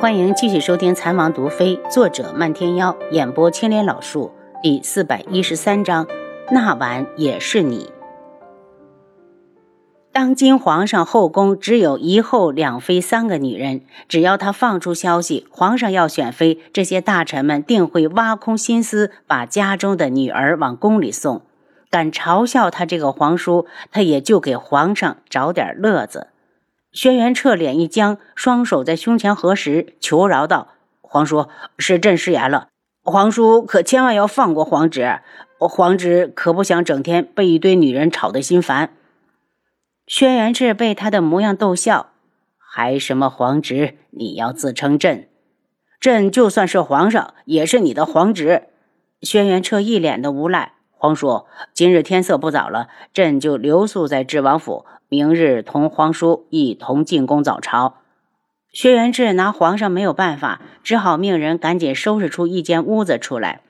欢迎继续收听《残王毒妃》，作者漫天妖，演播青莲老树，第413章，那晚也是你。当今皇上后宫只有一后两妃3个女人，只要他放出消息，皇上要选妃，这些大臣们定会挖空心思把家中的女儿往宫里送。敢嘲笑他这个皇叔，他也就给皇上找点乐子。轩辕彻脸一僵，双手在胸前合十，求饶道：“皇叔，是朕失言了，皇叔可千万要放过皇侄，皇侄可不想整天被一堆女人吵得心烦。”轩辕彻被他的模样逗笑，还什么皇侄？你要自称朕就算是皇上，也是你的皇侄。轩辕彻一脸的无赖，皇叔，今日天色不早了，朕就留宿在智王府，明日同皇叔一同进宫早朝。轩辕彻拿皇上没有办法，只好命人赶紧收拾出一间屋子出来。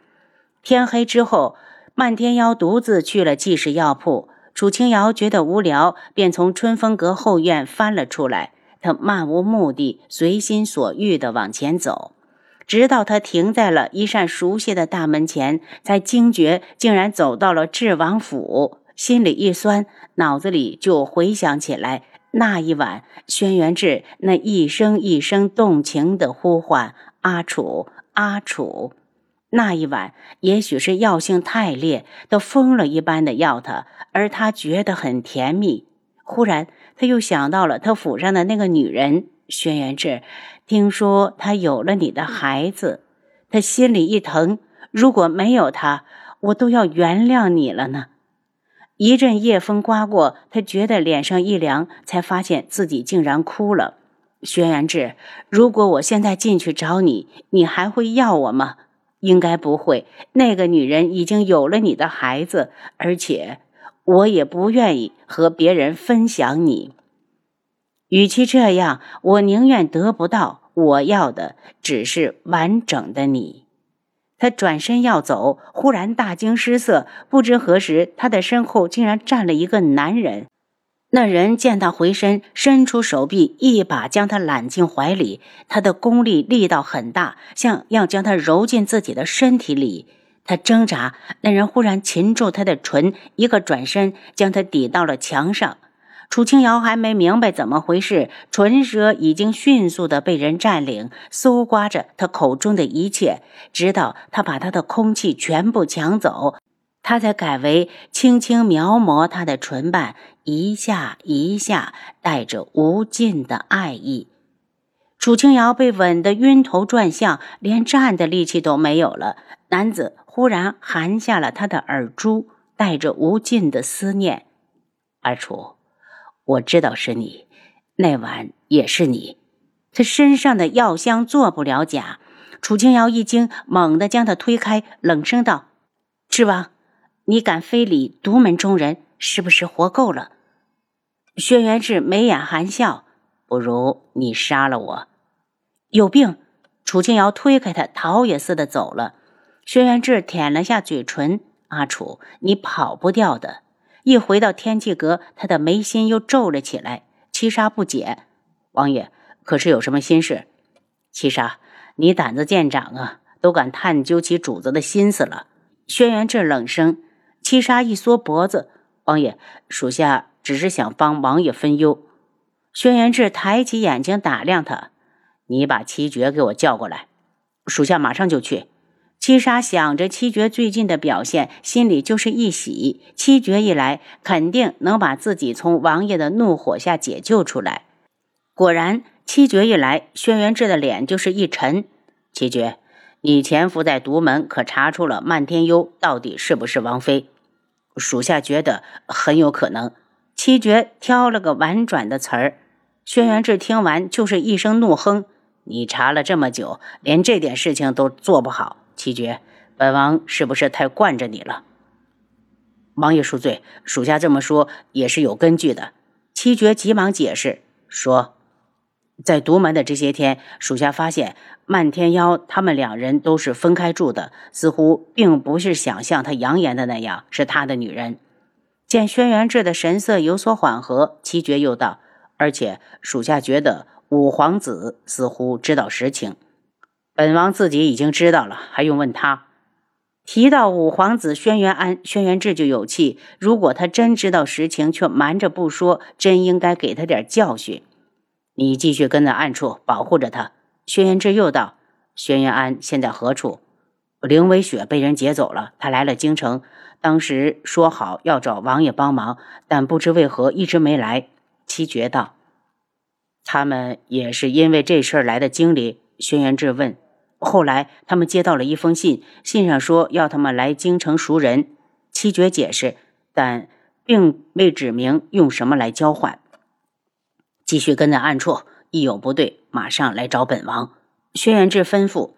天黑之后，漫天妖独自去了济世药铺。楚清瑶觉得无聊，便从春风阁后院翻了出来。他漫无目的，随心所欲地往前走，直到他停在了一扇熟悉的大门前，才惊觉竟然走到了智王府。心里一酸，脑子里就回想起来那一晚轩辕志那一声一声动情的呼唤：“阿楚，阿楚！”那一晚也许是药性太烈，都疯了一般的要他，而他觉得很甜蜜。忽然他又想到了他府上的那个女人，轩辕志，听说他有了你的孩子。他心里一疼，如果没有他，我都要原谅你了呢。一阵夜风刮过，他觉得脸上一凉，才发现自己竟然哭了。轩辕志，如果我现在进去找你，你还会要我吗？应该不会，那个女人已经有了你的孩子，而且我也不愿意和别人分享你。与其这样，我宁愿得不到，我要的只是完整的你。他转身要走，忽然大惊失色，不知何时他的身后竟然站了一个男人。那人见他回身，伸出手臂，一把将他揽进怀里。他的功力力道很大，像要将他揉进自己的身体里。他挣扎，那人忽然擒住他的唇，一个转身将他抵到了墙上。楚清瑶还没明白怎么回事，唇舌已经迅速地被人占领，搜刮着他口中的一切，直到他把他的空气全部抢走，他才改为轻轻描摹他的唇瓣，一下一下，带着无尽的爱意。楚清瑶被吻得晕头转向，连站的力气都没有了。男子忽然含下了他的耳珠，带着无尽的思念：“阿楚，我知道是你，那晚也是你。”他身上的药香做不了假。楚清瑶一惊，猛地将他推开，冷声道：“智王，你敢非礼独门中人，是不是活够了？”轩辕志眉眼含笑：“不如你杀了我。”“有病！”楚清瑶推开他，逃也似的走了。轩辕志舔了下嘴唇：“阿楚，你跑不掉的。”一回到天际阁，他的眉心又皱了起来，七杀不解：“王爷，可是有什么心事？”“七杀，你胆子见长啊，都敢探究其主子的心思了。”轩辕志冷声。七杀一缩脖子：“王爷，属下只是想帮王爷分忧。”轩辕志抬起眼睛打量他：“你把七绝给我叫过来，属下马上就去。”七杀想着七绝最近的表现，心里就是一喜，七绝一来，肯定能把自己从王爷的怒火下解救出来。果然，七绝一来，轩辕志的脸就是一沉。“七绝，你潜伏在独门，可查出了漫天幽到底是不是王妃？”“属下觉得很有可能。”七绝挑了个婉转的词儿。轩辕志听完就是一声怒哼：“你查了这么久，连这点事情都做不好，七绝，本王是不是太惯着你了？”“王爷恕罪，属下这么说也是有根据的。”七绝急忙解释说：“在独门的这些天，属下发现漫天妖他们两人都是分开住的，似乎并不是想像他扬言的那样是他的女人。”见轩辕志的神色有所缓和，七绝又道：“而且属下觉得五皇子似乎知道实情，本王自己已经知道了，还用问他？提到五皇子轩辕安，轩辕志就有气，如果他真知道实情却瞒着不说，真应该给他点教训。你继续跟在暗处保护着他。轩辕志又道，轩辕安现在何处？凌微雪被人劫走了，他来了京城，当时说好要找王爷帮忙，但不知为何一直没来。七绝道，他们也是因为这事儿来的京里？轩辕志问。后来他们接到了一封信，信上说要他们来京城赎人。七绝解释，但并未指明用什么来交换。继续跟在暗处，一有不对马上来找本王。轩辕志吩咐。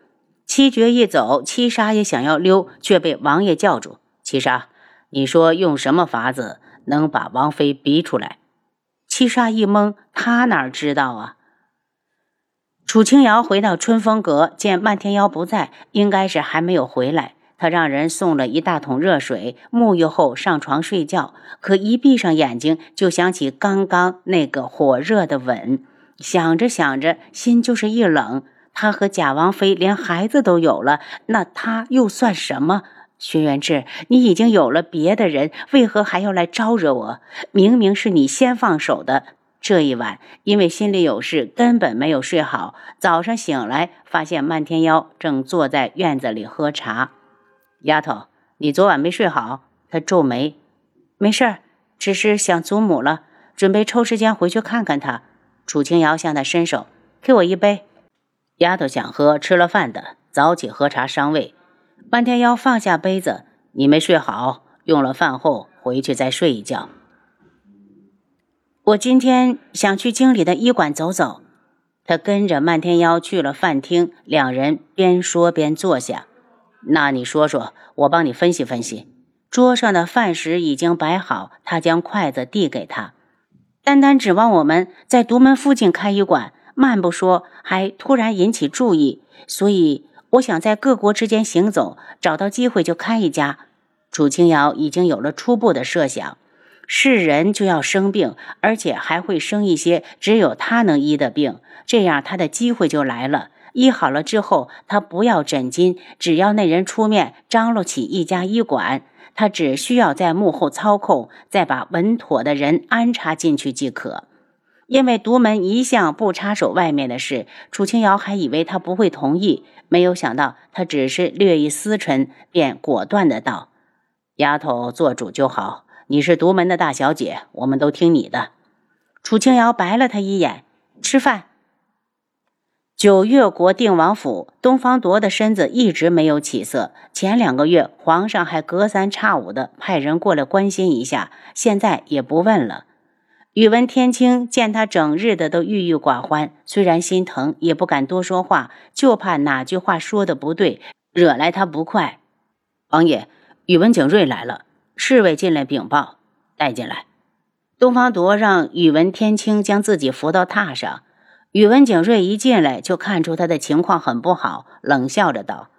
七绝一走，七杀也想要溜，却被王爷叫住。七杀，你说用什么法子能把王妃逼出来？七杀一懵，他哪知道啊？楚清瑶回到春风阁，见漫天妖不在，应该是还没有回来。他让人送了一大桶热水，沐浴后上床睡觉。可一闭上眼睛，就想起刚刚那个火热的吻。想着想着，心就是一冷。他和假王妃连孩子都有了，那他又算什么？轩辕志，你已经有了别的人，为何还要来招惹我？明明是你先放手的。这一晚因为心里有事，根本没有睡好。早上醒来，发现漫天妖正坐在院子里喝茶。丫头，你昨晚没睡好？她皱眉。没事儿，只是想祖母了，准备抽时间回去看看她。楚清瑶向她伸手，给我一杯。丫头想喝，吃了饭的，早起喝茶伤胃。漫天妖放下杯子，你没睡好，用了饭后回去再睡一觉。我今天想去京里的医馆走走。他跟着漫天妖去了饭厅，两人边说边坐下。那你说说，我帮你分析分析。桌上的饭食已经摆好，他将筷子递给他。单单指望我们在独门附近开医馆，慢不说，还突然引起注意，所以我想在各国之间行走，找到机会就开一家。楚清瑶已经有了初步的设想。是人就要生病，而且还会生一些只有他能医的病，这样他的机会就来了。医好了之后，他不要诊金，只要那人出面张罗起一家医馆，他只需要在幕后操控，再把稳妥的人安插进去即可。因为独门一向不插手外面的事，楚清瑶还以为他不会同意，没有想到他只是略一思忖，便果断的道：“丫头做主就好。”你是独门的大小姐，我们都听你的。楚清瑶白了他一眼，吃饭。九月国定王府，东方铎的身子一直没有起色。前2个月，皇上还隔三差五的派人过来关心一下，现在也不问了。宇文天青见他整日的都郁郁寡欢，虽然心疼，也不敢多说话，就怕哪句话说的不对，惹来他不快。王爷，宇文景睿来了。侍卫进来禀报，带进来。东方铎让宇文天青将自己扶到榻上。宇文景睿一进来就看出他的情况很不好，冷笑着道：“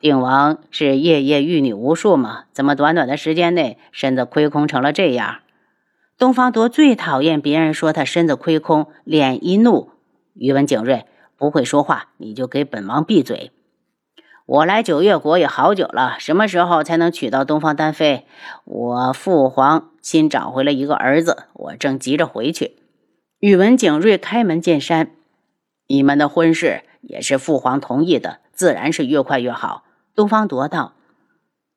定王是夜夜玉女无数吗？怎么短短的时间内身子亏空成了这样？”东方铎最讨厌别人说他身子亏空，脸一怒：“宇文景睿不会说话，你就给本王闭嘴。”我来九月国也好久了，什么时候才能娶到东方丹妃？我父皇新找回了一个儿子，我正急着回去。宇文景睿开门见山：“你们的婚事也是父皇同意的，自然是越快越好。”东方铎道：“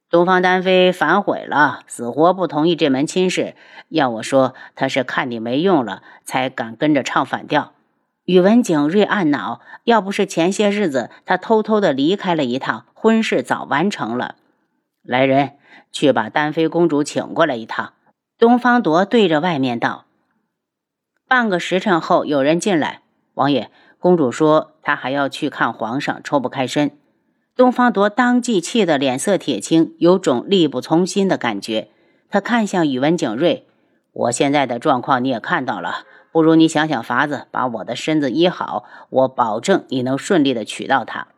东方丹妃反悔了，死活不同意这门亲事。要我说，她是看你没用了，才敢跟着唱反调。”宇文景睿暗恼，要不是前些日子他偷偷的离开了一趟，婚事早完成了。来人，去把丹妃公主请过来一趟。东方铎对着外面道。半个时辰后，有人进来。王爷，公主说她还要去看皇上，抽不开身。东方铎当即气得脸色铁青，有种力不从心的感觉。他看向宇文景睿：“我现在的状况你也看到了。不如你想想法子，把我的身子医好，我保证你能顺利的娶到她。”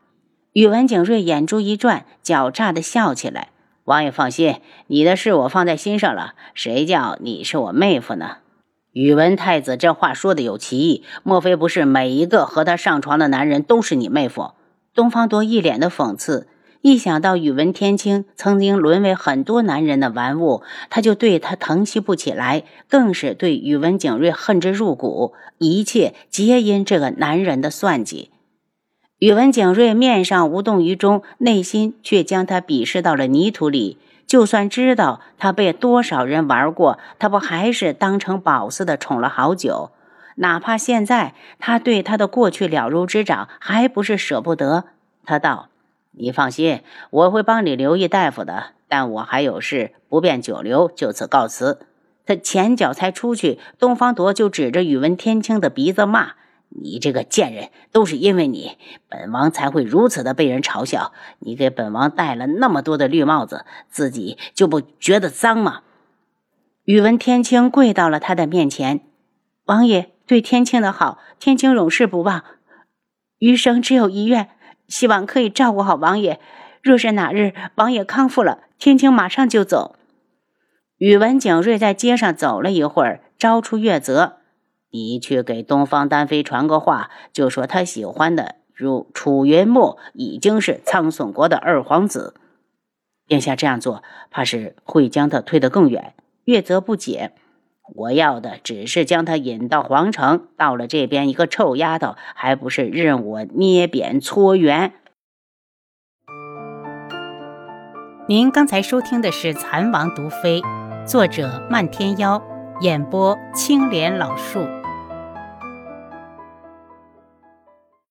宇文景睿眼珠一转，狡诈的笑起来：“王爷放心，你的事我放在心上了，谁叫你是我妹夫呢？”宇文太子这话说的有歧义，莫非不是每一个和他上床的男人都是你妹夫？东方多一脸的讽刺，一想到宇文天青曾经沦为很多男人的玩物，他就对他疼惜不起来，更是对宇文景睿恨之入骨，一切皆因这个男人的算计。宇文景睿面上无动于衷，内心却将他鄙视到了泥土里。就算知道他被多少人玩过，他不还是当成宝似的宠了好久？哪怕现在他对他的过去了如指掌，还不是舍不得？他道：“你放心，我会帮你留意大夫的，但我还有事，不便久留，就此告辞。”他前脚才出去，东方铎就指着宇文天青的鼻子骂：“你这个贱人，都是因为你，本王才会如此的被人嘲笑。你给本王戴了那么多的绿帽子，自己就不觉得脏吗？”宇文天青跪到了他的面前：“王爷对天青的好，天青永世不忘。余生只有一愿，希望可以照顾好王爷。若是哪日王爷康复了，天青马上就走。”宇文景睿在街上走了一会儿，招出月泽：“你去给东方丹妃传个话，就说他喜欢的如楚云木已经是苍隼国的二皇子。殿下这样做，怕是会将他推得更远。”月泽不解：“我要的只是将他引到皇城，到了这边一个臭丫头，还不是任我捏扁搓圆。”您刚才收听的是《蚕王毒妃》，作者漫天妖，演播青莲老树。